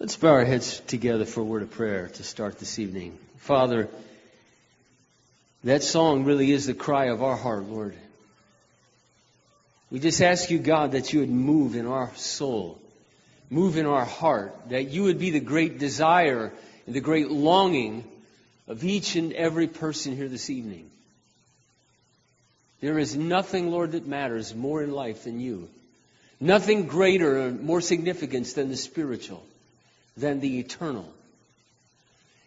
Let's bow our heads together for a word of prayer to start this evening. Father, that song really is the cry of our heart, Lord. We just ask you, God, that you would move in our soul, move in our heart, that you would be the great desire and the great longing of each and every person here this evening. There is nothing, Lord, that matters more in life than you. Nothing greater or more significant than the spiritual, than the eternal.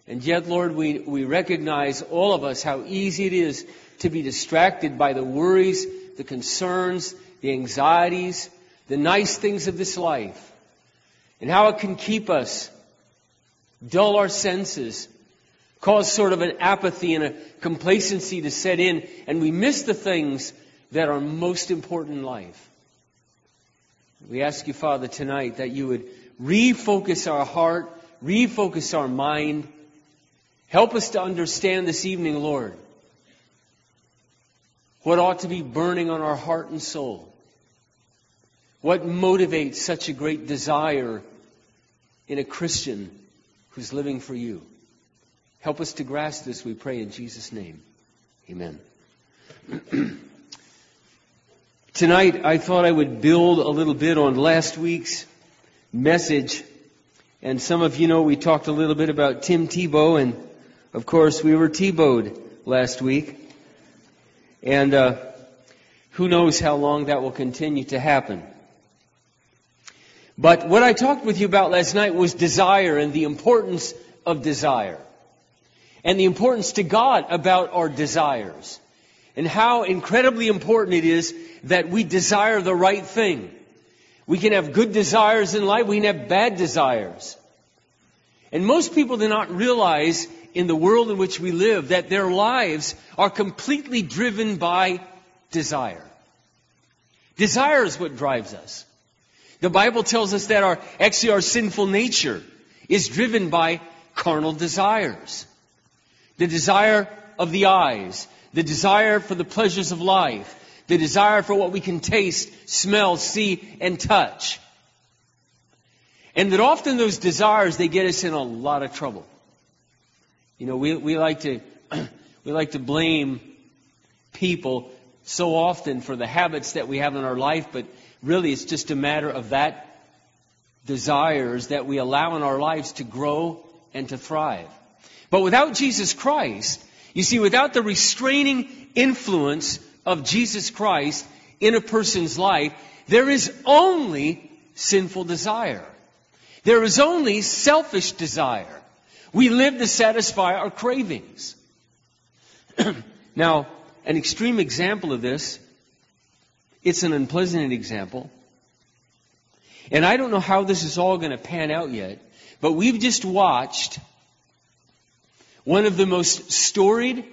And yet, Lord, we recognize, all of us, how easy it is to be distracted by the worries, the concerns, the anxieties, the nice things of this life, and how it can keep us, dull our senses, cause sort of an apathy and a complacency to set in, and we miss the things that are most important in life. We ask you, Father, tonight that you would refocus our heart, refocus our mind. Help us to understand this evening, Lord, what ought to be burning on our heart and soul. What motivates such a great desire in a Christian who's living for you. Help us to grasp this, we pray in Jesus' name. Amen. Tonight, I thought I would build a little bit on last week's message. And some of you know we talked a little bit about Tim Tebow, and of course we were Tebowed last week. And who knows how long that will continue to happen. But what I talked with you about last night was desire and the importance of desire. And the importance to God about our desires. And how incredibly important it is that we desire the right thing. We can have good desires in life, we can have bad desires. And most people do not realize in the world in which we live that their lives are completely driven by desire. Desire is what drives us. The Bible tells us that our sinful nature is driven by carnal desires. The desire of the eyes, the desire for the pleasures of life, the desire for what we can taste, smell, see, and touch. And that often those desires, they get us in a lot of trouble. You know, we like to blame people so often for the habits that we have in our life, but really it's just a matter of that desires that we allow in our lives to grow and to thrive. But without Jesus Christ, you see, without the restraining influence of Jesus Christ in a person's life, there is only sinful desire. There is only selfish desire. We live to satisfy our cravings. Now, an extreme example of this, it's an unpleasant example. And I don't know how this is all going to pan out yet, but we've just watched one of the most storied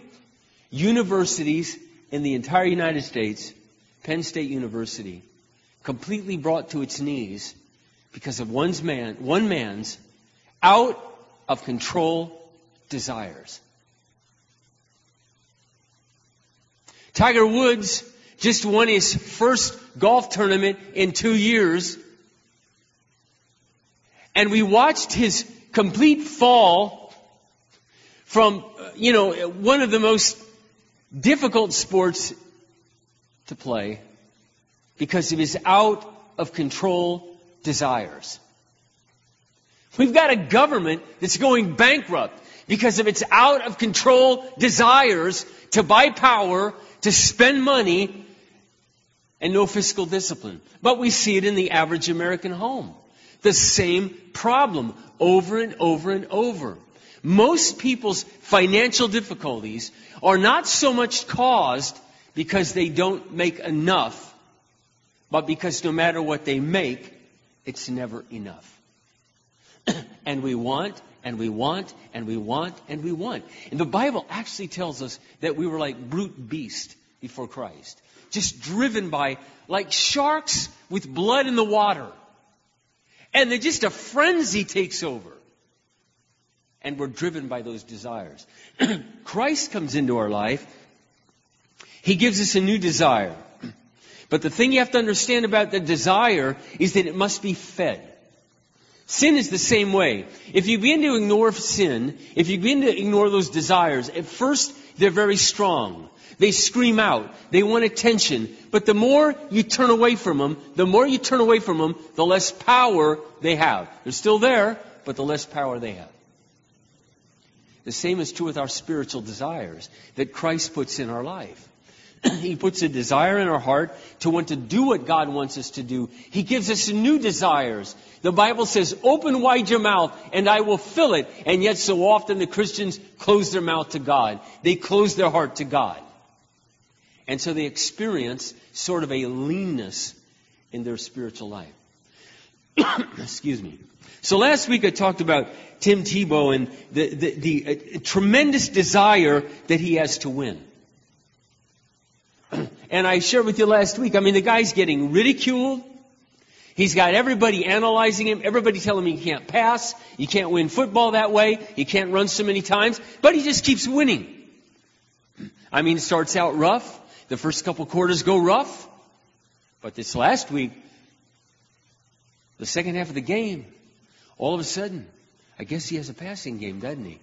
universities in the entire United States, Penn State University, completely brought to its knees because of one man's out of control desires. Tiger Woods just won his first golf tournament in 2 years, and we watched his complete fall from, you know, one of the most difficult sports to play because of his out-of-control desires. We've got a government that's going bankrupt because of its out-of-control desires to buy power, to spend money, and no fiscal discipline. But we see it in the average American home. The same problem over and over and over. Most people's financial difficulties are not so much caused because they don't make enough, but because no matter what they make, it's never enough. And we want, and we want, and we want, and we want. And the Bible actually tells us that we were like brute beasts before Christ, just driven by, like sharks with blood in the water. And then just a frenzy takes over. And we're driven by those desires. Christ comes into our life. He gives us a new desire. But the thing you have to understand about the desire is that it must be fed. Sin is the same way. If you begin to ignore sin, if you begin to ignore those desires, at first they're very strong. They scream out. They want attention. But the more you turn away from them, the less power they have. They're still there, but the less power they have. The same is true with our spiritual desires that Christ puts in our life. He puts a desire in our heart to want to do what God wants us to do. He gives us new desires. The Bible says, open wide your mouth and I will fill it. And yet so often the Christians close their mouth to God. They close their heart to God. And so they experience sort of a leanness in their spiritual life. Excuse me. So last week I talked about Tim Tebow and the tremendous desire that he has to win. And I shared with you last week, I mean, the guy's getting ridiculed. He's got everybody analyzing him, everybody telling him he can't pass, you can't win football that way, you can't run so many times, but he just keeps winning. I mean, it starts out rough. The first couple quarters go rough. But this last week, the second half of the game, all of a sudden, I guess he has a passing game, doesn't he?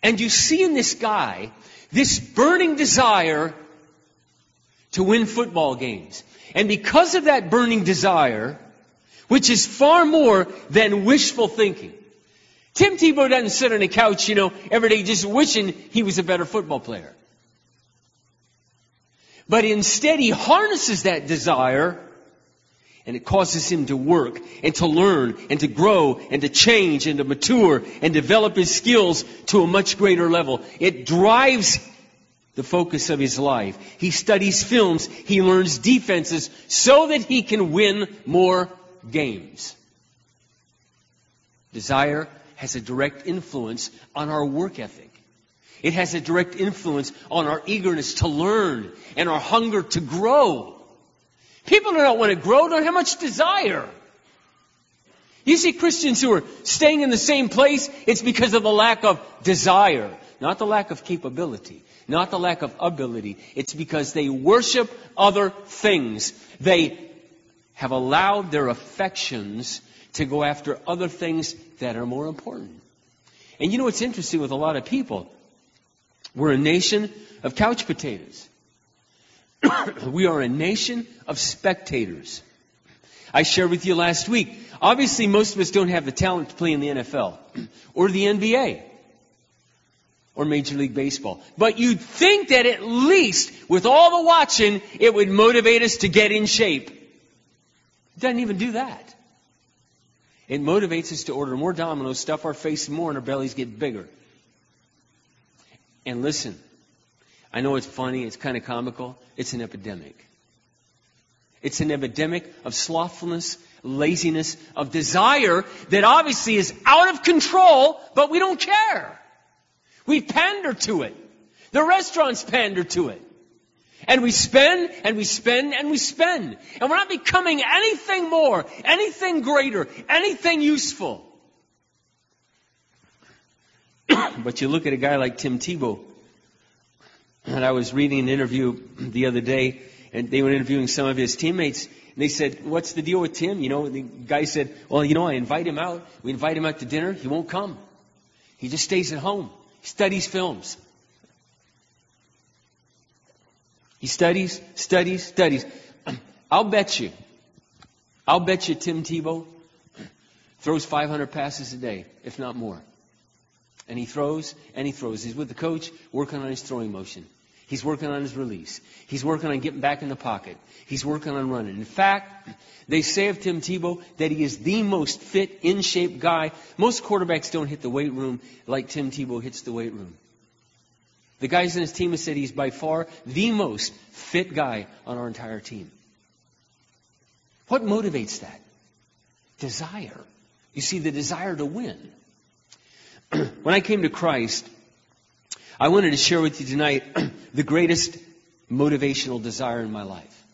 And you see in this guy, this burning desire to win football games. And because of that burning desire, which is far more than wishful thinking. Tim Tebow doesn't sit on a couch, every day just wishing he was a better football player. But instead he harnesses that desire and it causes him to work and to learn and to grow and to change and to mature and develop his skills to a much greater level. It drives the focus of his life. He studies films. He learns defenses so that he can win more games. Desire has a direct influence on our work ethic. It has a direct influence on our eagerness to learn and our hunger to grow. People do not want to grow, don't have much desire. You see Christians who are staying in the same place, it's because of the lack of desire. Not the lack of capability. Not the lack of ability. It's because they worship other things. They have allowed their affections to go after other things that are more important. And you know what's interesting with a lot of people? We're a nation of couch potatoes. We are a nation of spectators. I shared with you last week. Obviously, most of us don't have the talent to play in the NFL or the NBA or Major League Baseball. But you'd think that at least with all the watching, it would motivate us to get in shape. It doesn't even do that. It motivates us to order more Domino's, stuff our face more, and our bellies get bigger. And listen, I know it's funny, it's kind of comical. It's an epidemic. It's an epidemic of slothfulness, laziness, of desire that obviously is out of control, but we don't care. We pander to it. The restaurants pander to it. And we spend, and we spend, and we spend. And we're not becoming anything more, anything greater, anything useful. But you look at a guy like Tim Tebow. And I was reading an interview the other day, and they were interviewing some of his teammates. And they said, what's the deal with Tim? The guy said, well, I invite him out. We invite him out to dinner. He won't come. He just stays at home. He studies films. He studies. I'll bet you Tim Tebow throws 500 passes a day, if not more. And he throws, and he throws. He's with the coach, working on his throwing motion. He's working on his release. He's working on getting back in the pocket. He's working on running. In fact, they say of Tim Tebow that he is the most fit, in-shape guy. Most quarterbacks don't hit the weight room like Tim Tebow hits the weight room. The guys on his team have said he's by far the most fit guy on our entire team. What motivates that? Desire. You see, the desire to win. When I came to Christ, I wanted to share with you tonight the greatest motivational desire in my life.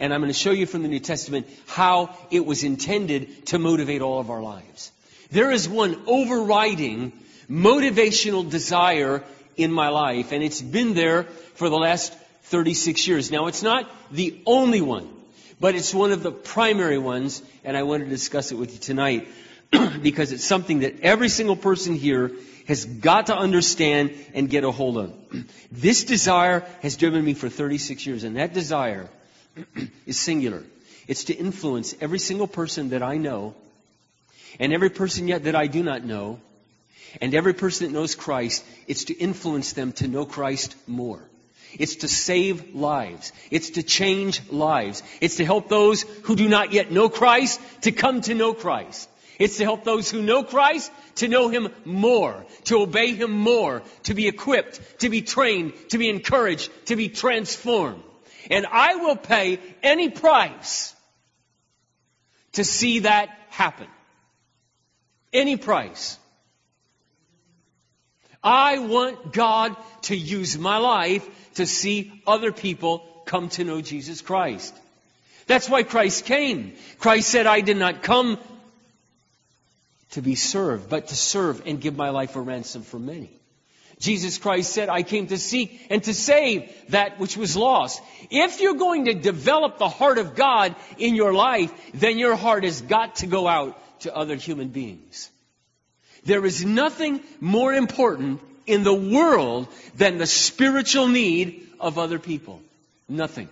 And I'm going to show you from the New Testament how it was intended to motivate all of our lives. There is one overriding motivational desire in my life, and it's been there for the last 36 years. Now, it's not the only one, But it's one of the primary ones, and I want to discuss it with you tonight because it's something that every single person here has got to understand and get a hold of. This desire has driven me for 36 years, and that desire is singular. It's to influence every single person that I know, and every person yet that I do not know, and every person that knows Christ. It's to influence them to know Christ more. It's to save lives. It's to change lives. It's to help those who do not yet know Christ to come to know Christ. It's to help those who know Christ to know Him more, to obey Him more, to be equipped, to be trained, to be encouraged, to be transformed. And I will pay any price to see that happen. Any price. I want God to use my life to see other people come to know Jesus Christ. That's why Christ came. Christ said, I did not come to be served, but to serve and give my life a ransom for many. Jesus Christ said, I came to seek and to save that which was lost. If you're going to develop the heart of God in your life, then your heart has got to go out to other human beings. There is nothing more important in the world than the spiritual need of other people. Nothing.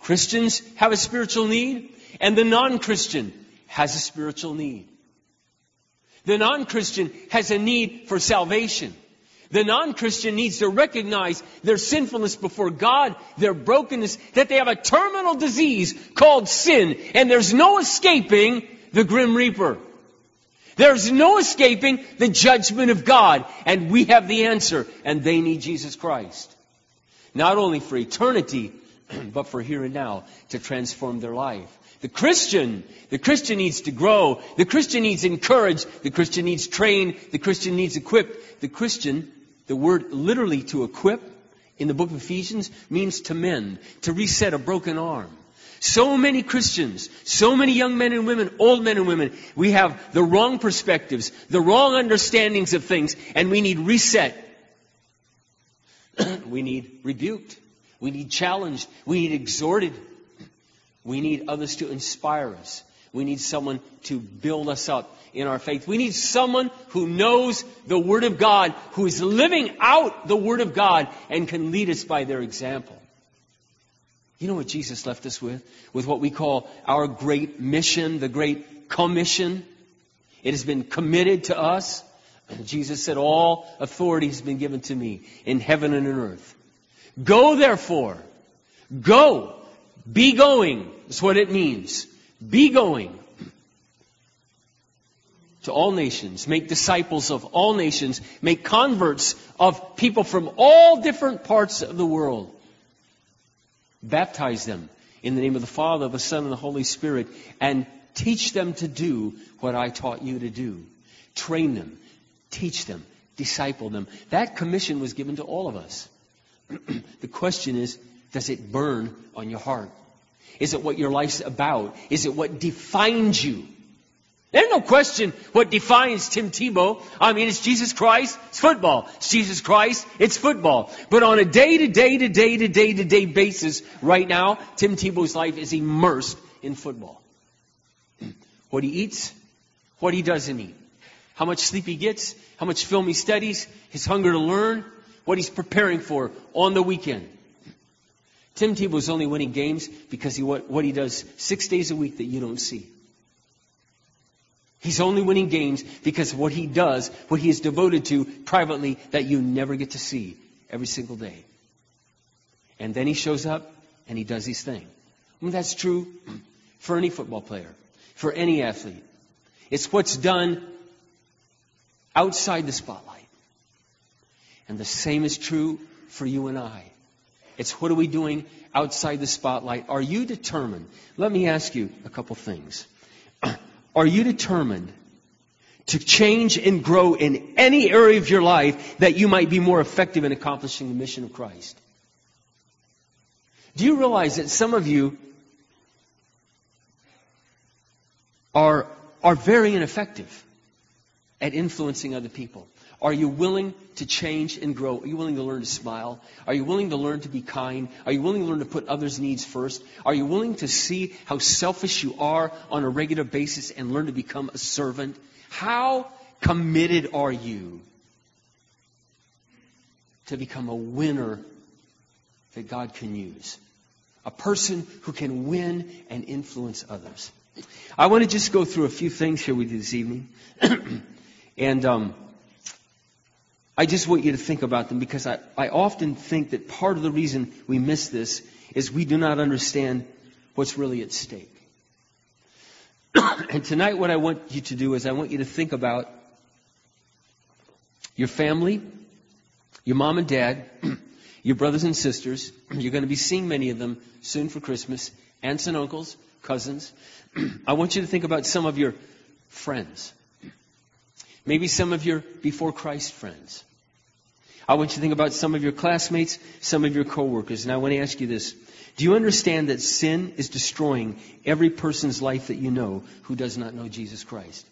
Christians have a spiritual need, and the non-Christian has a spiritual need. The non-Christian has a need for salvation. The non-Christian needs to recognize their sinfulness before God, their brokenness, that they have a terminal disease called sin, and there's no escaping the grim reaper. There's no escaping the judgment of God, and we have the answer, and they need Jesus Christ. Not only for eternity, but for here and now to transform their life. The Christian needs to grow. The Christian needs encouraged. The Christian needs trained. The Christian needs equipped. The Christian, the word literally to equip in the book of Ephesians, means to mend, to reset a broken arm. So many Christians, so many young men and women, old men and women, we have the wrong perspectives, the wrong understandings of things, and we need reset. We need rebuked. We need challenged. We need exhorted. We need others to inspire us. We need someone to build us up in our faith. We need someone who knows the Word of God, who is living out the Word of God, and can lead us by their example. You know what Jesus left us with? With what we call our great mission, the great commission. It has been committed to us. Jesus said, all authority has been given to me in heaven and on earth. Go, therefore. Go. Be going is what it means. Be going to all nations. Make disciples of all nations. Make converts of people from all different parts of the world. Baptize them in the name of the Father, the Son, and the Holy Spirit, and teach them to do what I taught you to do. Train them. Teach them. Disciple them. That commission was given to all of us. The question is, does it burn on your heart? Is it what your life's about? Is it what defines you? There's no question what defines Tim Tebow. I mean, it's Jesus Christ, it's football. It's Jesus Christ, it's football. But on a day-to-day basis right now, Tim Tebow's life is immersed in football. What he eats, what he doesn't eat, how much sleep he gets, how much film he studies, his hunger to learn, what he's preparing for on the weekend. Tim Tebow's only winning games because what he does 6 days a week that you don't see. He's only winning games because what he does, what he is devoted to privately that you never get to see every single day. And then he shows up and he does his thing. I mean, that's true for any football player, for any athlete. It's what's done outside the spotlight. And the same is true for you and I. It's what are we doing outside the spotlight? Are you determined? Let me ask you a couple things. Are you determined to change and grow in any area of your life that you might be more effective in accomplishing the mission of Christ? Do you realize that some of you are very ineffective at influencing other people? Are you willing to change and grow? Are you willing to learn to smile? Are you willing to learn to be kind? Are you willing to learn to put others' needs first? Are you willing to see how selfish you are on a regular basis and learn to become a servant? How committed are you to become a winner that God can use? A person who can win and influence others. I want to just go through a few things here with you this evening. And I just want you to think about them, because I often think that part of the reason we miss this is we do not understand what's really at stake. And tonight what I want you to do is I want you to think about your family, your mom and dad, your brothers and sisters. You're going to be seeing many of them soon for Christmas. Aunts and uncles, cousins. I want you to think about some of your friends. Maybe some of your before Christ friends. I want you to think about some of your classmates, some of your coworkers. And I want to ask you this. Do you understand that sin is destroying every person's life that you know who does not know Jesus Christ?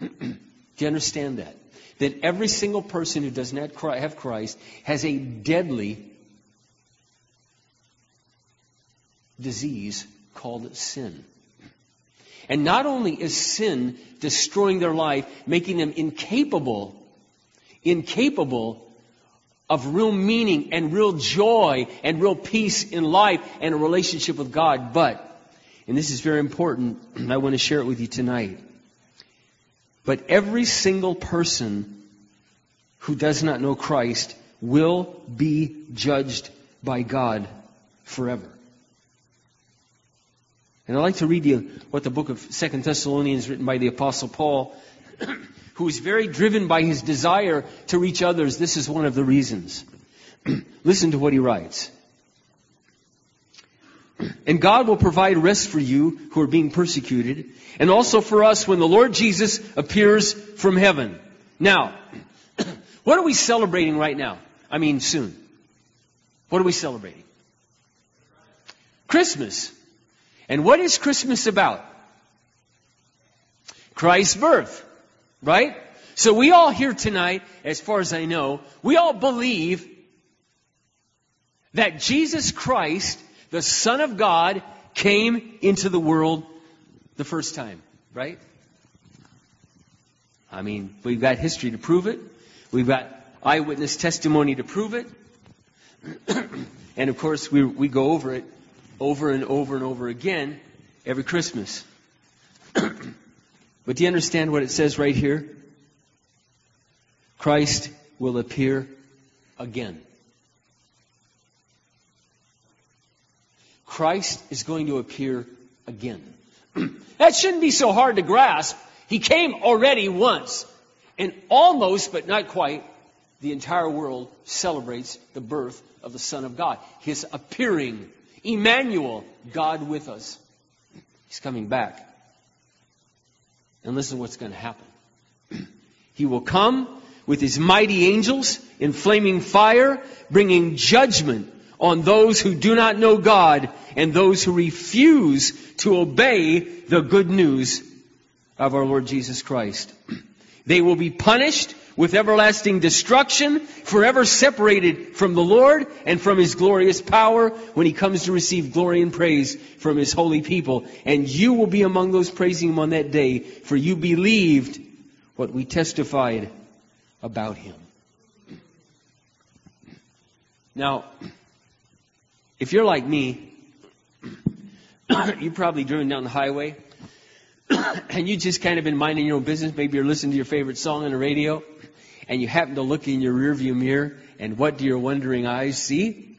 Do you understand that? That every single person who does not have Christ has a deadly disease called sin. And not only is sin destroying their life, making them incapable of real meaning and real joy and real peace in life and a relationship with God, but, and this is very important, and I want to share it with you tonight, but every single person who does not know Christ will be judged by God forever. And I'd like to read you what the book of 2 Thessalonians, written by the Apostle Paul, who is very driven by his desire to reach others. This is one of the reasons. Listen to what he writes. And God will provide rest for you who are being persecuted, and also for us when the Lord Jesus appears from heaven. Now, what are we celebrating right now? I mean, soon. What are we celebrating? Christmas. And what is Christmas about? Christ's birth, right? So we all here tonight, as far as I know, we all believe that Jesus Christ, the Son of God, came into the world the first time, right? I mean, we've got history to prove it. We've got eyewitness testimony to prove it. And of course, we go over it over and over and over again every Christmas. But do you understand what it says right here? Christ will appear again. Christ is going to appear again. That shouldn't be so hard to grasp. He came already once. And almost, but not quite, the entire world celebrates the birth of the Son of God. His appearing, Emmanuel, God with us. He's coming back. And listen to what's going to happen. He will come with his mighty angels in flaming fire, bringing judgment on those who do not know God and those who refuse to obey the good news of our Lord Jesus Christ. They will be punished with everlasting destruction, forever separated from the Lord and from His glorious power when He comes to receive glory and praise from His holy people. And you will be among those praising Him on that day, for you believed what we testified about Him. Now, if you're like me, you're probably driving down the highway and you just kind of been minding your own business. Maybe you're listening to your favorite song on the radio, and you happen to look in your rearview mirror, and what do your wondering eyes see?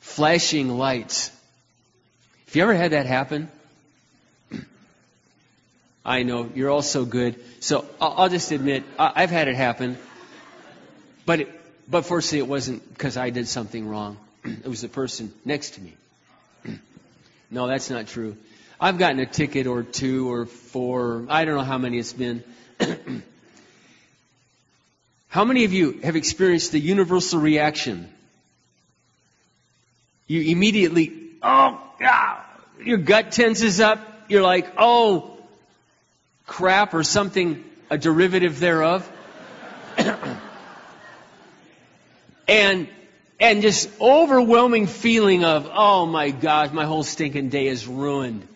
Flashing lights. Have you ever had that happen? I know, you're all so good. So I'll just admit, I've had it happen. But firstly, it wasn't because I did something wrong. It was the person next to me. No, that's not true. I've gotten a ticket or two or four. I don't know how many it's been. How many of you have experienced the universal reaction? You immediately, your gut tenses up. You're like, oh, crap, or something, a derivative thereof. And this overwhelming feeling of, oh my gosh, my whole stinking day is ruined.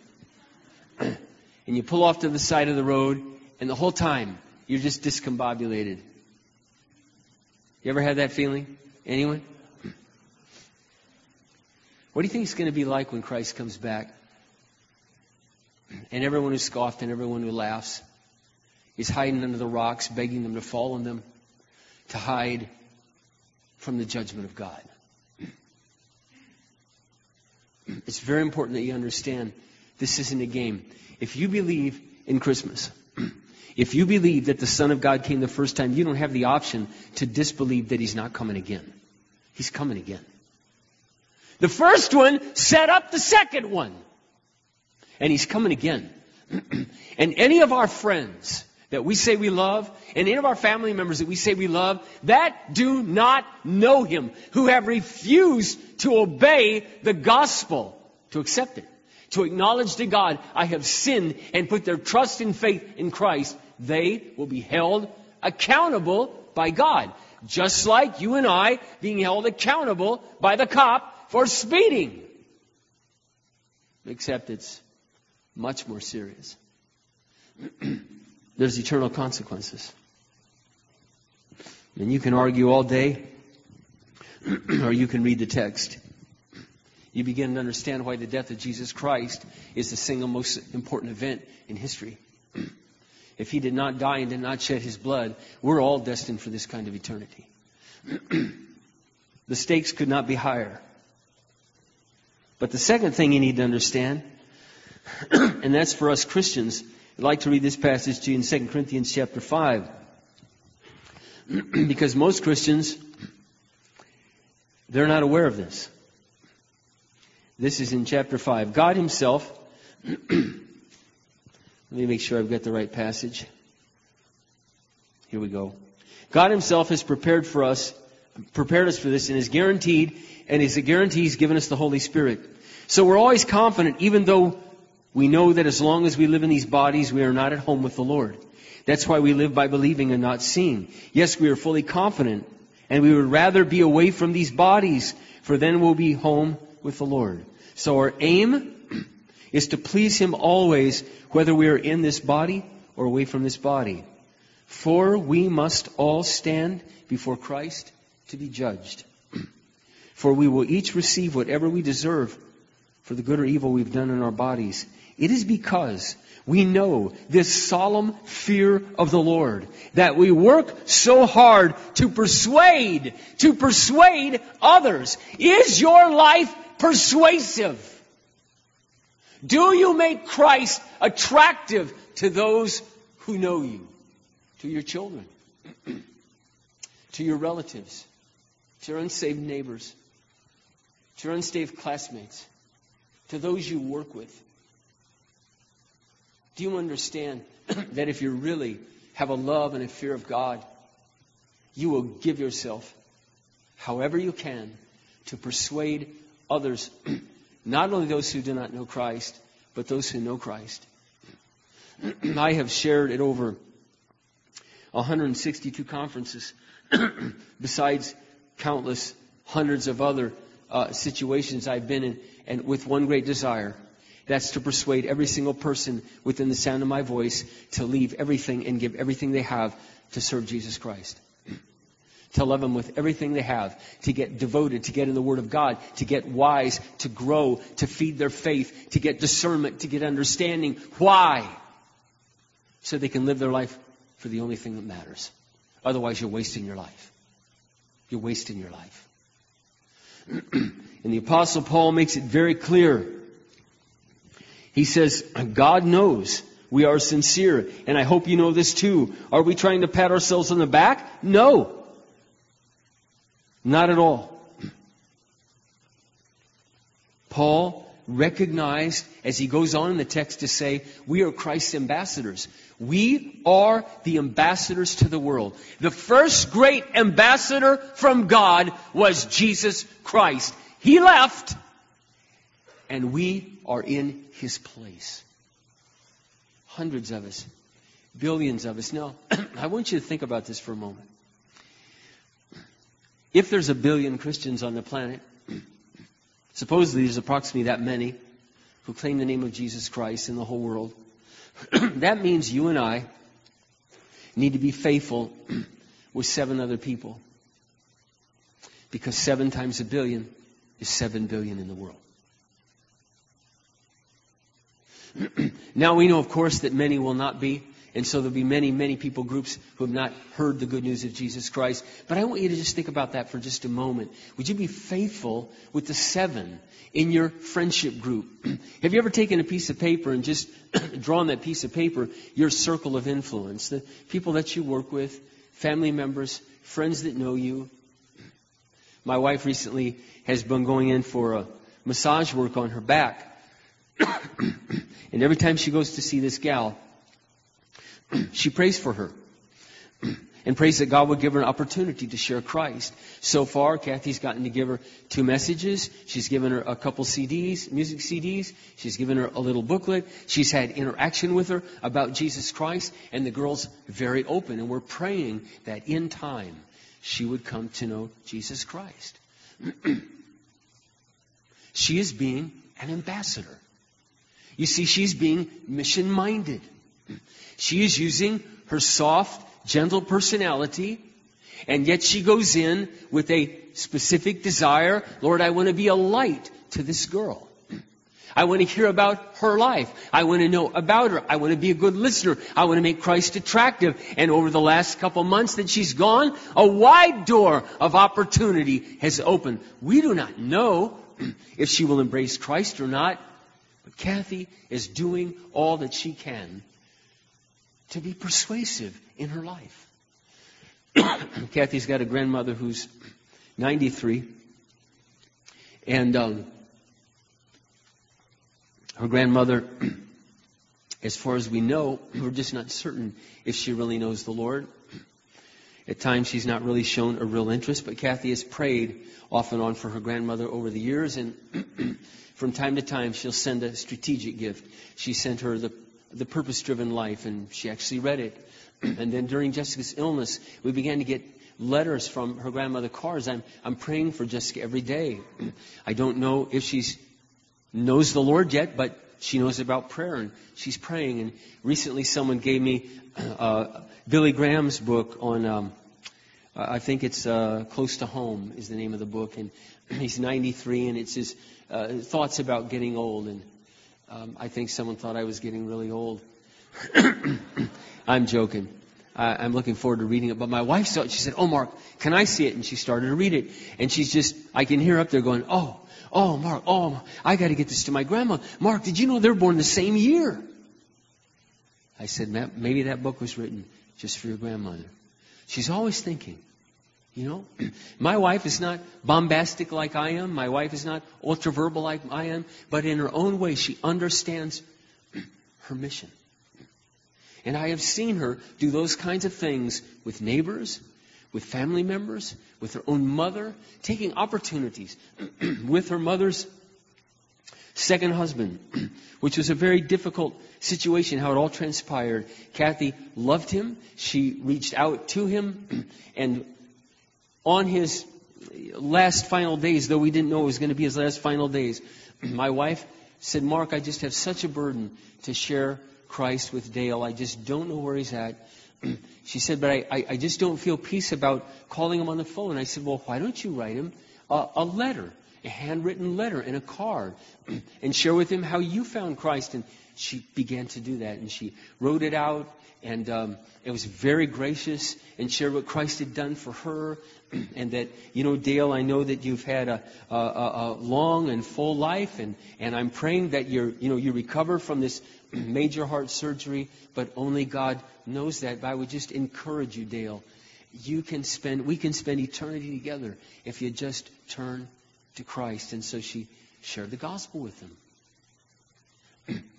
And you pull off to the side of the road, and the whole time you're just discombobulated. You ever had that feeling? Anyone? What do you think it's going to be like when Christ comes back? And everyone who scoffed and everyone who laughs is hiding under the rocks, begging them to fall on them, to hide from the judgment of God. It's very important that you understand this isn't a game. If you believe in Christmas, if you believe that the Son of God came the first time, you don't have the option to disbelieve that He's not coming again. He's coming again. The first one set up the second one. And He's coming again. And any of our friends that we say we love, and any of our family members that we say we love, that do not know Him, who have refused to obey the gospel, to accept it, to acknowledge to God, I have sinned, and put their trust and faith in Christ, they will be held accountable by God. Just like you and I being held accountable by the cop for speeding. Except it's much more serious. There's eternal consequences. And you can argue all day, or you can read the text. You begin to understand why the death of Jesus Christ is the single most important event in history. If He did not die and did not shed His blood, we're all destined for this kind of eternity. The stakes could not be higher. But the second thing you need to understand, and that's for us Christians, I'd like to read this passage to you in 2 Corinthians chapter 5. Because most Christians, they're not aware of this. This is in chapter 5. God Himself, let me make sure I've got the right passage. Here we go. God Himself has prepared us for this and is guaranteed, and His guarantee is given us the Holy Spirit. So we're always confident, even though we know that as long as we live in these bodies, we are not at home with the Lord. That's why we live by believing and not seeing. Yes, we are fully confident, and we would rather be away from these bodies, for then we'll be home with the Lord. So our aim is to please Him always, whether we are in this body or away from this body. For we must all stand before Christ to be judged. For we will each receive whatever we deserve for the good or evil we've done in our bodies. It is because we know this solemn fear of the Lord that we work so hard to persuade others. Is your life persuasive? Do you make Christ attractive to those who know you? To your children, to your relatives, to your unsaved neighbors, to your unsaved classmates, to those you work with. Do you understand that if you really have a love and a fear of God, you will give yourself, however you can, to persuade others, not only those who do not know Christ, but those who know Christ? I have shared at over 162 conferences, besides countless hundreds of other situations I've been in, and with one great desire. That's to persuade every single person within the sound of my voice to leave everything and give everything they have to serve Jesus Christ. To love Him with everything they have, to get devoted, to get in the Word of God, to get wise, to grow, to feed their faith, to get discernment, to get understanding. Why? So they can live their life for the only thing that matters. Otherwise, you're wasting your life. You're wasting your life. And the Apostle Paul makes it very clear. He says, God knows we are sincere. And I hope you know this too. Are we trying to pat ourselves on the back? No. Not at all. Paul recognized, as he goes on in the text to say, we are Christ's ambassadors. We are the ambassadors to the world. The first great ambassador from God was Jesus Christ. He left, and we are in His place. Hundreds of us. Billions of us. Now, I want you to think about this for a moment. If there's 1 billion Christians on the planet, supposedly there's approximately that many who claim the name of Jesus Christ in the whole world, that means you and I need to be faithful with 7 other people. Because 7 times 1 billion is 7 billion in the world. Now we know, of course, that many will not be. And so there'll be many, many people groups who have not heard the good news of Jesus Christ. But I want you to just think about that for just a moment. Would you be faithful with the 7 in your friendship group? Have you ever taken a piece of paper and just drawn that piece of paper, your circle of influence, the people that you work with, family members, friends that know you? My wife recently has been going in for a massage work on her back. And every time she goes to see this gal, she prays for her and prays that God would give her an opportunity to share Christ. So far, Kathy's gotten to give her 2 messages. She's given her a couple CDs, music CDs. She's given her a little booklet. She's had interaction with her about Jesus Christ. And the girl's very open. And we're praying that in time, she would come to know Jesus Christ. She is being an ambassador. You see, she's being mission-minded. She is using her soft, gentle personality, and yet she goes in with a specific desire. Lord, I want to be a light to this girl. I want to hear about her life. I want to know about her. I want to be a good listener. I want to make Christ attractive. And over the last couple months that she's gone, a wide door of opportunity has opened. We do not know if she will embrace Christ or not, but Kathy is doing all that she can to be persuasive in her life. Kathy's got a grandmother who's 93. And her grandmother, as far as we know, we're just not certain if she really knows the Lord. At times she's not really shown a real interest, but Kathy has prayed off and on for her grandmother over the years. And from time to time she'll send a strategic gift. She sent her the Purpose-Driven Life, and she actually read it. And then during Jessica's illness, we began to get letters from her grandmother Cars. I'm praying for Jessica every day. I don't know if she knows the Lord yet, but she knows about prayer, and she's praying. And recently someone gave me Billy Graham's book on, I think it's Close to Home is the name of the book. And he's 93, and it's his thoughts about getting old. And I think someone thought I was getting really old. I'm joking. I'm looking forward to reading it. But my wife saw it. She said, "Oh, Mark, can I see it?" And she started to read it. And she's just, I can hear up there going, oh, Mark, oh, I got to get this to my grandma. Mark, did you know they're born the same year? I said, maybe that book was written just for your grandmother. She's always thinking. You know, my wife is not bombastic like I am. My wife is not ultra-verbal like I am. But in her own way, she understands her mission. And I have seen her do those kinds of things with neighbors, with family members, with her own mother, taking opportunities with her mother's second husband, which was a very difficult situation, how it all transpired. Kathy loved him. She reached out to him, and on his last final days, though we didn't know it was going to be his last final days, my wife said, "Mark, I just have such a burden to share Christ with Dale. I just don't know where he's at." She said, "But I just don't feel peace about calling him on the phone." And I said, "Well, why don't you write him a letter, a handwritten letter and a card, and share with him how you found Christ?" And she began to do that, and she wrote it out. And it was very gracious, and shared what Christ had done for her. And that, you know, "Dale, I know that you've had a long and full life, and I'm praying that you recover from this major heart surgery, but only God knows that. But I would just encourage you, Dale, we can spend eternity together if you just turn to Christ." And so she shared the gospel with them.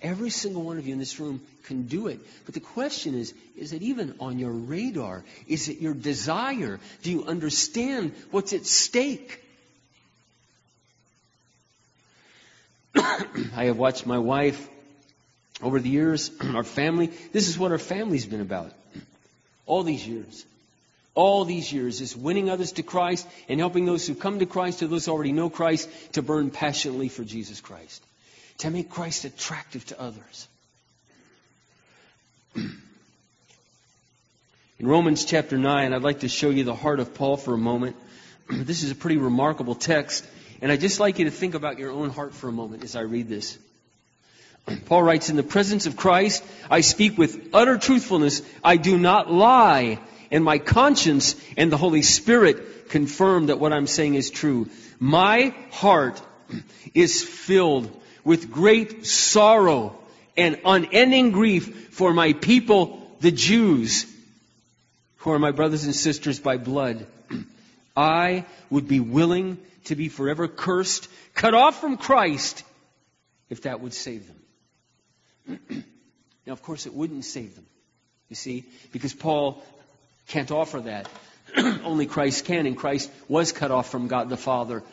Every single one of you in this room can do it. But the question is it even on your radar? Is it your desire? Do you understand what's at stake? I have watched my wife over the years, our family. This is what our family's been about all these years. all these years is winning others to Christ and helping those who come to Christ or those who already know Christ to burn passionately for Jesus Christ, to make Christ attractive to others. In Romans chapter 9, I'd like to show you the heart of Paul for a moment. This is a pretty remarkable text, and I'd just like you to think about your own heart for a moment as I read this. Paul writes, "In the presence of Christ, I speak with utter truthfulness. I do not lie, and my conscience and the Holy Spirit confirm that what I'm saying is true. My heart is filled with great sorrow and unending grief for my people, the Jews, who are my brothers and sisters by blood. I would be willing to be forever cursed, cut off from Christ, if that would save them." Now, of course, it wouldn't save them, you see, because Paul can't offer that. Only Christ can, and Christ was cut off from God the Father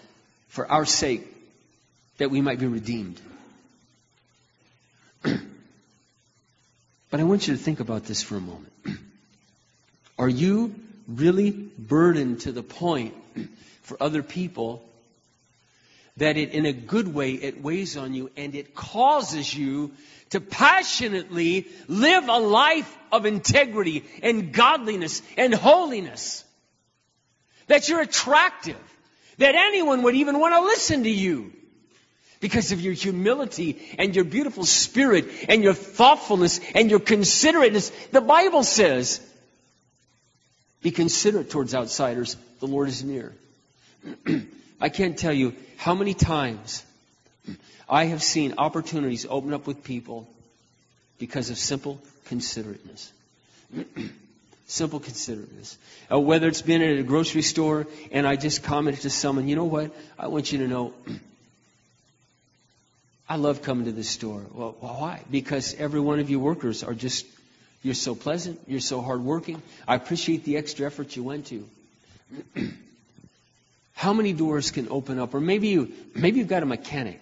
for our sake, that we might be redeemed. But I want you to think about this for a moment. Are you really burdened to the point for other people that it, in a good way, it weighs on you and it causes you to passionately live a life of integrity and godliness and holiness? That you're attractive. That anyone would even want to listen to you because of your humility and your beautiful spirit and your thoughtfulness and your considerateness. The Bible says, be considerate towards outsiders. The Lord is near. I can't tell you how many times I have seen opportunities open up with people because of simple considerateness. Simple considerateness. Whether it's been at a grocery store and I just commented to someone, you know what? I want you to know, I love coming to this store. Well, why? Because every one of you workers are just, you're so pleasant. You're so hardworking. I appreciate the extra effort you went to. How many doors can open up? Or maybe you've got a mechanic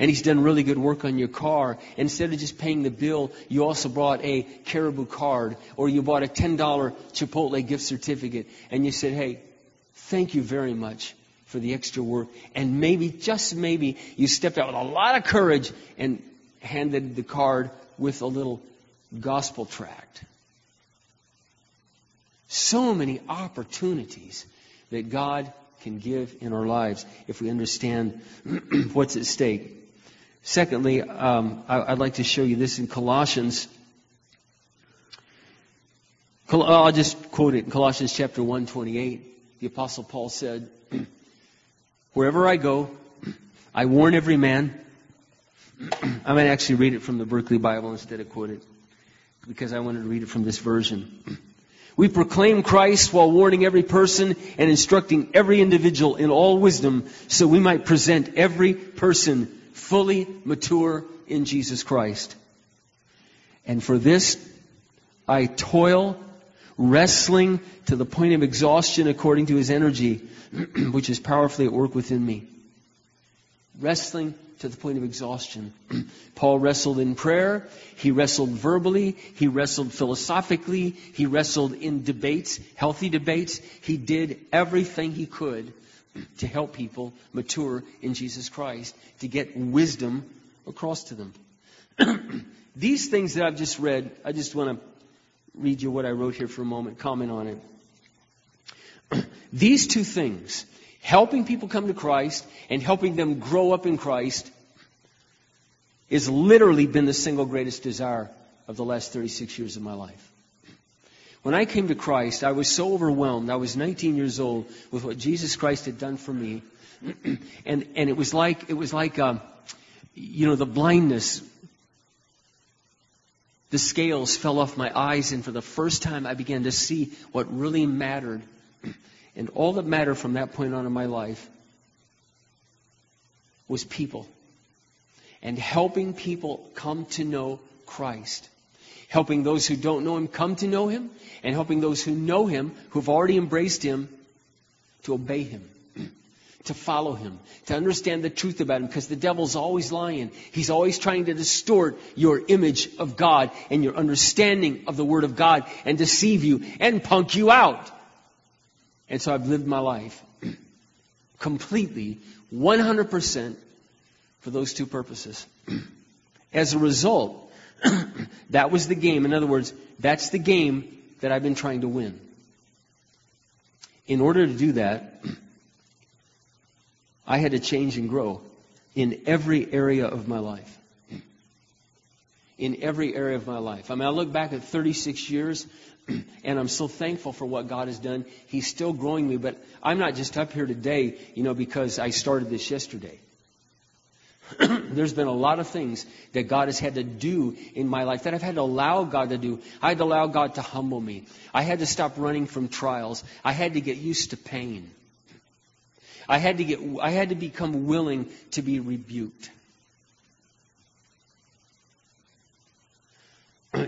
and he's done really good work on your car. Instead of just paying the bill, you also brought a Caribou card, or you bought a $10 Chipotle gift certificate, and you said, "Hey, thank you very much for the extra work." And maybe, just maybe, you stepped out with a lot of courage and handed the card with a little gospel tract. So many opportunities that God can give in our lives if we understand what's at stake. Secondly, I'd like to show you this in Colossians. I'll just quote it in Colossians chapter 1:28. The Apostle Paul said, "Wherever I go, I warn every man." I might actually read it from the Berkeley Bible instead of quote it, because I wanted to read it from this version. "We proclaim Christ while warning every person and instructing every individual in all wisdom, so we might present every person fully mature in Jesus Christ. And for this I toil, wrestling to the point of exhaustion according to His energy, which is powerfully at work within me." Wrestling to the point of exhaustion. Paul wrestled in prayer. He wrestled verbally. He wrestled philosophically. He wrestled in debates, healthy debates. He did everything he could to help people mature in Jesus Christ, to get wisdom across to them. These things that I've just read, I just want to read you what I wrote here for a moment, comment on it. These two things, helping people come to Christ and helping them grow up in Christ, has literally been the single greatest desire of the last 36 years of my life. When I came to Christ, I was so overwhelmed. I was 19 years old with what Jesus Christ had done for me. And it was like the blindness. The scales fell off my eyes, and for the first time I began to see what really mattered. And all that mattered from that point on in my life was people. And helping people come to know Christ. Helping those who don't know Him come to know Him. And helping those who know Him, who've already embraced Him, to obey Him. to follow him, to understand the truth about him, because the devil's always lying. He's always trying to distort your image of God and your understanding of the Word of God and deceive you and punk you out. And so I've lived my life completely, 100% for those two purposes. As a result, that was the game. In other words, that's the game that I've been trying to win. In order to do that, I had to change and grow in every area of my life. In every area of my life. I mean, I look back at 36 years, and I'm so thankful for what God has done. He's still growing me, but I'm not just up here today, because I started this yesterday. There's been a lot of things that God has had to do in my life that I've had to allow God to do. I had to allow God to humble me. I had to stop running from trials. I had to get used to pain. I had to become willing to be rebuked.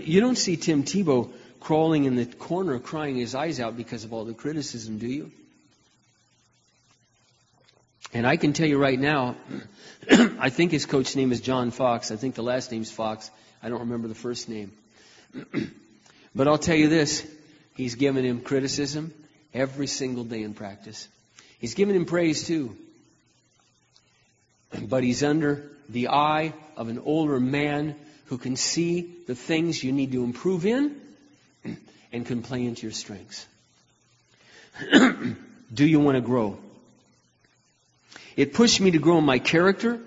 You don't see Tim Tebow crawling in the corner crying his eyes out because of all the criticism, do you? And I can tell you right now, I think his coach's name is John Fox. I think the last name's Fox. I don't remember the first name. But I'll tell you this. He's given him criticism every single day in practice. He's given him praise too. But he's under the eye of an older man who can see the things you need to improve in and can play into your strengths. Do you want to grow? It pushed me to grow in my character.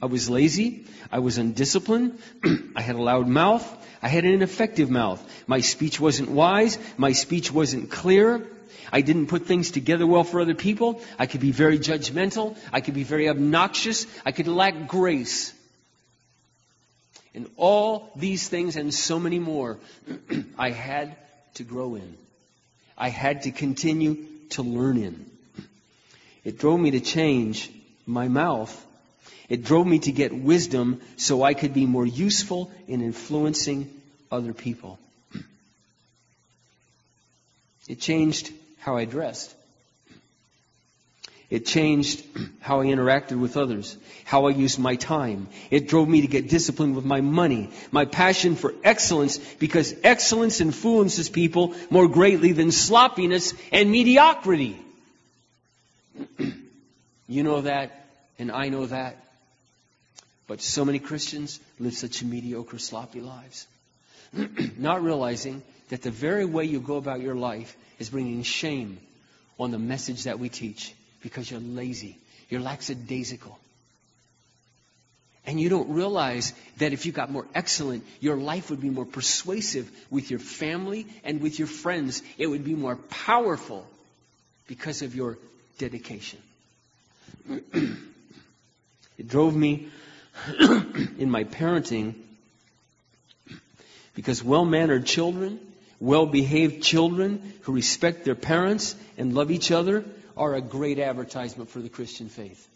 I was lazy. I was undisciplined. I had a loud mouth. I had an ineffective mouth. My speech wasn't wise. My speech wasn't clear. I didn't put things together well for other people. I could be very judgmental. I could be very obnoxious. I could lack grace. And all these things and so many more, I had to grow in. I had to continue to learn in. It drove me to change my mouth. It drove me to get wisdom so I could be more useful in influencing other people. It changed how I dressed. It changed how I interacted with others, how I used my time. It drove me to get disciplined with my money, my passion for excellence, because excellence influences people more greatly than sloppiness and mediocrity. You know that, and I know that. But so many Christians live such mediocre, sloppy lives, not realizing that the very way you go about your life is bringing shame on the message that we teach because you're lazy, you're lackadaisical. And you don't realize that if you got more excellent, your life would be more persuasive with your family and with your friends. It would be more powerful because of your dedication. It drove me in my parenting, because well-mannered children, well-behaved children who respect their parents and love each other are a great advertisement for the Christian faith.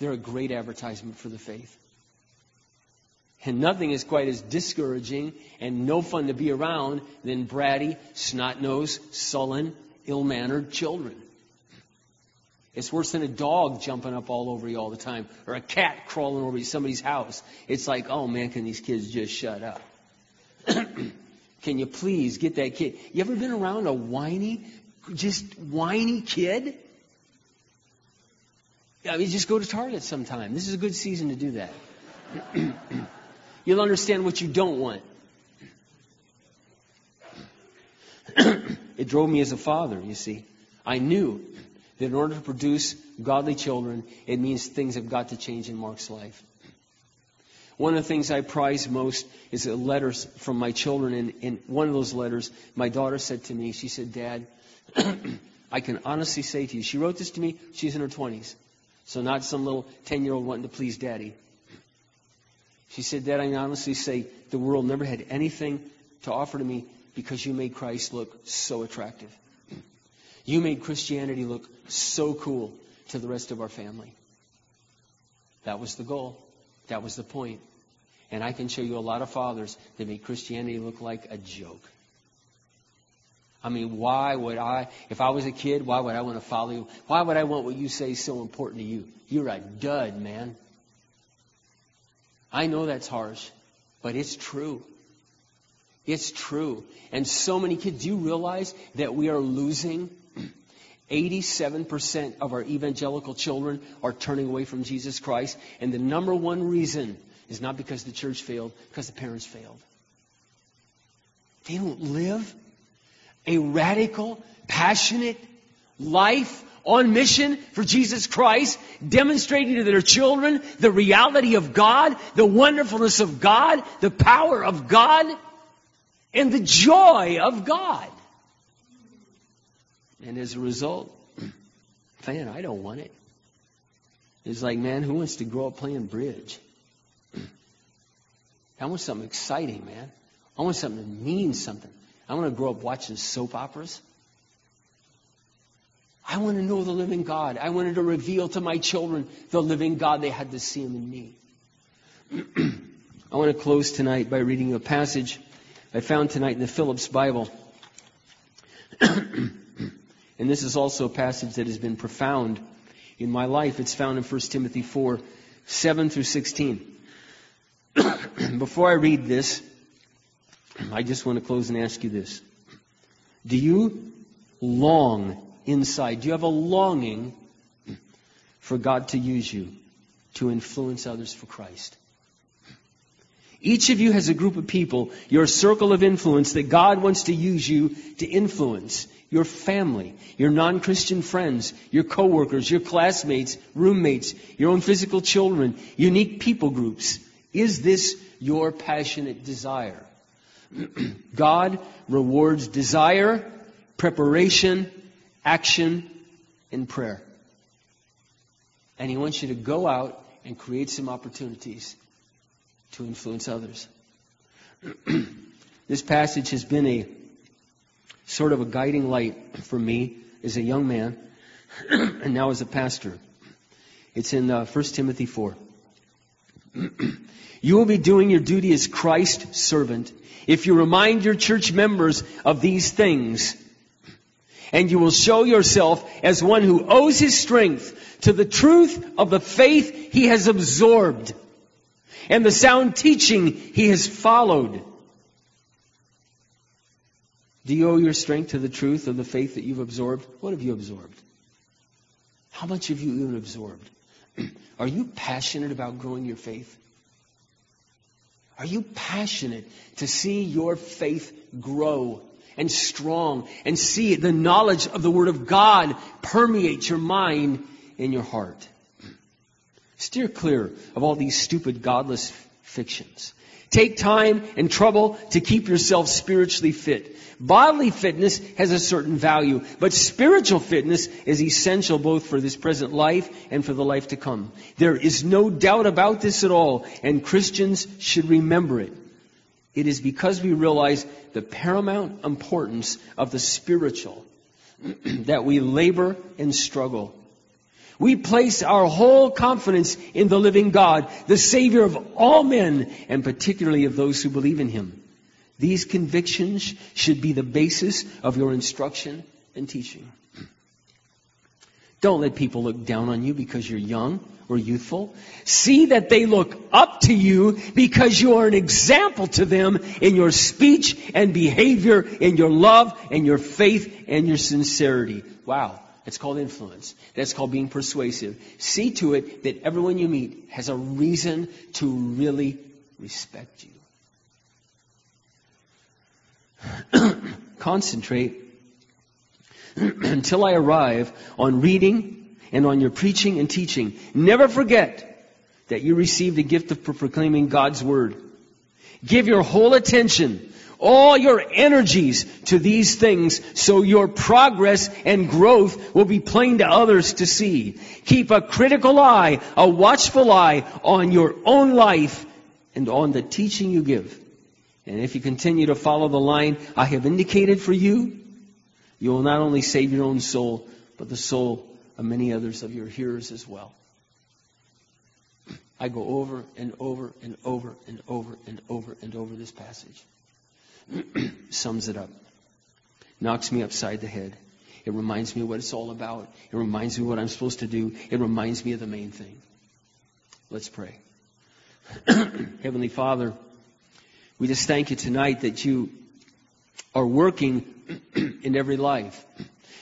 They're a great advertisement for the faith. And nothing is quite as discouraging and no fun to be around than bratty, snot-nosed, sullen, ill-mannered children. It's worse than a dog jumping up all over you all the time, or a cat crawling over somebody's house. It's like, oh man, can these kids just shut up? Can you please get that kid? You ever been around a whiny kid? I mean, just go to Target sometime. This is a good season to do that. You'll understand what you don't want. It drove me as a father, you see. I knew that in order to produce godly children, it means things have got to change in Mark's life. One of the things I prize most is letters from my children. And in one of those letters, my daughter said to me, she said, Dad, I can honestly say to you, she wrote this to me, she's in her 20s. So not some little 10-year-old wanting to please Daddy. She said, Dad, I can honestly say the world never had anything to offer to me because you made Christ look so attractive. You made Christianity look so cool to the rest of our family. That was the goal. That was the point. And I can show you a lot of fathers that made Christianity look like a joke. I mean, why would I, if I was a kid, why would I want to follow you? Why would I want what you say is so important to you? You're a dud, man. I know that's harsh, but it's true. It's true. And so many kids, do you realize that we are losing 87% of our evangelical children are turning away from Jesus Christ? And the number one reason is not because the church failed, because the parents failed. They don't live a radical, passionate life on mission for Jesus Christ, demonstrating to their children the reality of God, the wonderfulness of God, the power of God, and the joy of God. And as a result, man, I don't want it. It's like, man, who wants to grow up playing bridge? I want something exciting, man. I want something that means something. I want to grow up watching soap operas. I want to know the living God. I wanted to reveal to my children the living God. They had to see Him in me. I want to close tonight by reading a passage I found tonight in the Phillips Bible. And this is also a passage that has been profound in my life. It's found in 1 Timothy 4, 7 through 16. Before I read this, I just want to close and ask you this. Do you long inside? Do you have a longing for God to use you to influence others for Christ? Each of you has a group of people, your circle of influence, that God wants to use you to influence. Your family, your non-Christian friends, your coworkers, your classmates, roommates, your own physical children, unique people groups. Is this your passionate desire? God rewards desire, preparation, action, and prayer. And He wants you to go out and create some opportunities to influence others. This passage has been a sort of a guiding light for me as a young man and now as a pastor. It's in 1 Timothy 4. You will be doing your duty as Christ's servant if you remind your church members of these things. And you will show yourself as one who owes his strength to the truth of the faith he has absorbed and the sound teaching he has followed. Do you owe your strength to the truth of the faith that you've absorbed? What have you absorbed? How much have you even absorbed? Are you passionate about growing your faith? Are you passionate to see your faith grow and strong and see the knowledge of the Word of God permeate your mind and your heart? Steer clear of all these stupid, godless fictions. Take time and trouble to keep yourself spiritually fit. Bodily fitness has a certain value, but spiritual fitness is essential both for this present life and for the life to come. There is no doubt about this at all, and Christians should remember it. It is because we realize the paramount importance of the spiritual that we labor and struggle. We place our whole confidence in the living God, the Savior of all men, and particularly of those who believe in Him. These convictions should be the basis of your instruction and teaching. Don't let people look down on you because you're young or youthful. See that they look up to you because you are an example to them in your speech and behavior, in your love and your faith and your sincerity. Wow. That's called influence. That's called being persuasive. See to it that everyone you meet has a reason to really respect you. Concentrate until I arrive on reading and on your preaching and teaching. Never forget that you received a gift of proclaiming God's Word. Give your whole attention, all your energies to these things, so your progress and growth will be plain to others to see. Keep a critical eye, a watchful eye on your own life and on the teaching you give. And if you continue to follow the line I have indicated for you, you will not only save your own soul, but the soul of many others of your hearers as well. I go over and over and over and over and over and over this passage. Sums it up. knocks me upside the head. It reminds me what it's all about. It reminds me what I'm supposed to do. It reminds me of the main thing. Let's pray. Heavenly Father, we just thank you tonight that you are working in every life.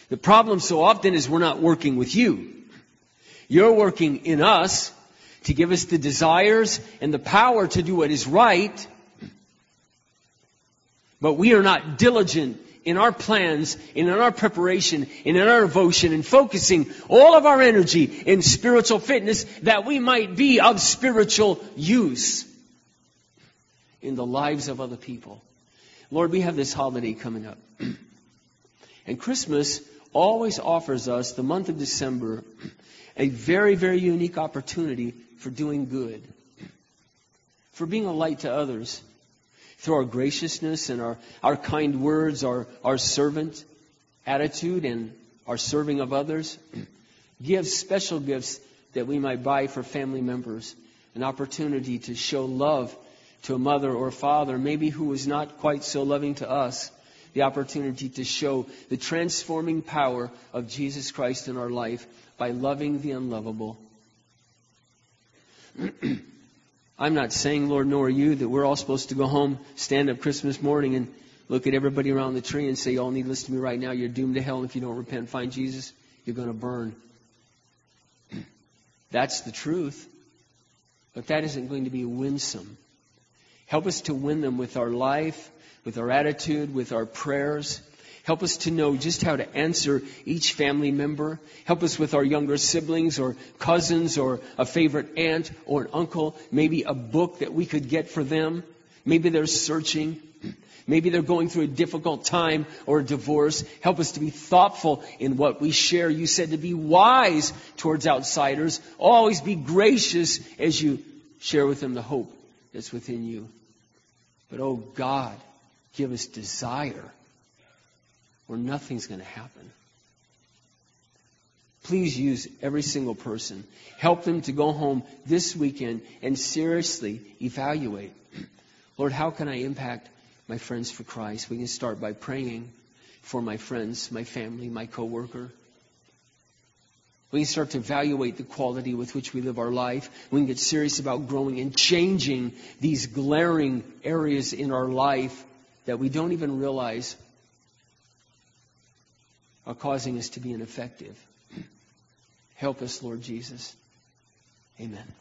The problem so often is we're not working with you. You're working in us to give us the desires and the power to do what is right. But we are not diligent in our plans and in our preparation and in our devotion and focusing all of our energy in spiritual fitness that we might be of spiritual use in the lives of other people. Lord, we have this holiday coming up. And Christmas always offers us, the month of December, a very, very unique opportunity for doing good, for being a light to others, through our graciousness and our kind words, our servant attitude and our serving of others. Give special gifts that we might buy for family members, an opportunity to show love to a mother or father, maybe who was not quite so loving to us, the opportunity to show the transforming power of Jesus Christ in our life by loving the unlovable. I'm not saying, Lord, nor are you, that we're all supposed to go home, stand up Christmas morning and look at everybody around the tree and say, "You all need to listen to me right now. You're doomed to hell. And if you don't repent and find Jesus, you're going to burn." That's the truth. But that isn't going to be winsome. Help us to win them with our life, with our attitude, with our prayers. Help us to know just how to answer each family member. Help us with our younger siblings or cousins or a favorite aunt or an uncle. Maybe a book that we could get for them. Maybe they're searching. Maybe they're going through a difficult time or a divorce. Help us to be thoughtful in what we share. You said to be wise towards outsiders. Always be gracious as you share with them the hope that's within you. But oh God, give us desire, or nothing's going to happen. Please use every single person. Help them to go home this weekend and seriously evaluate. Lord, how can I impact my friends for Christ? We can start by praying for my friends, my family, my coworker. We can start to evaluate the quality with which we live our life. We can get serious about growing and changing these glaring areas in our life that we don't even realize are causing us to be ineffective. Help us, Lord Jesus. Amen.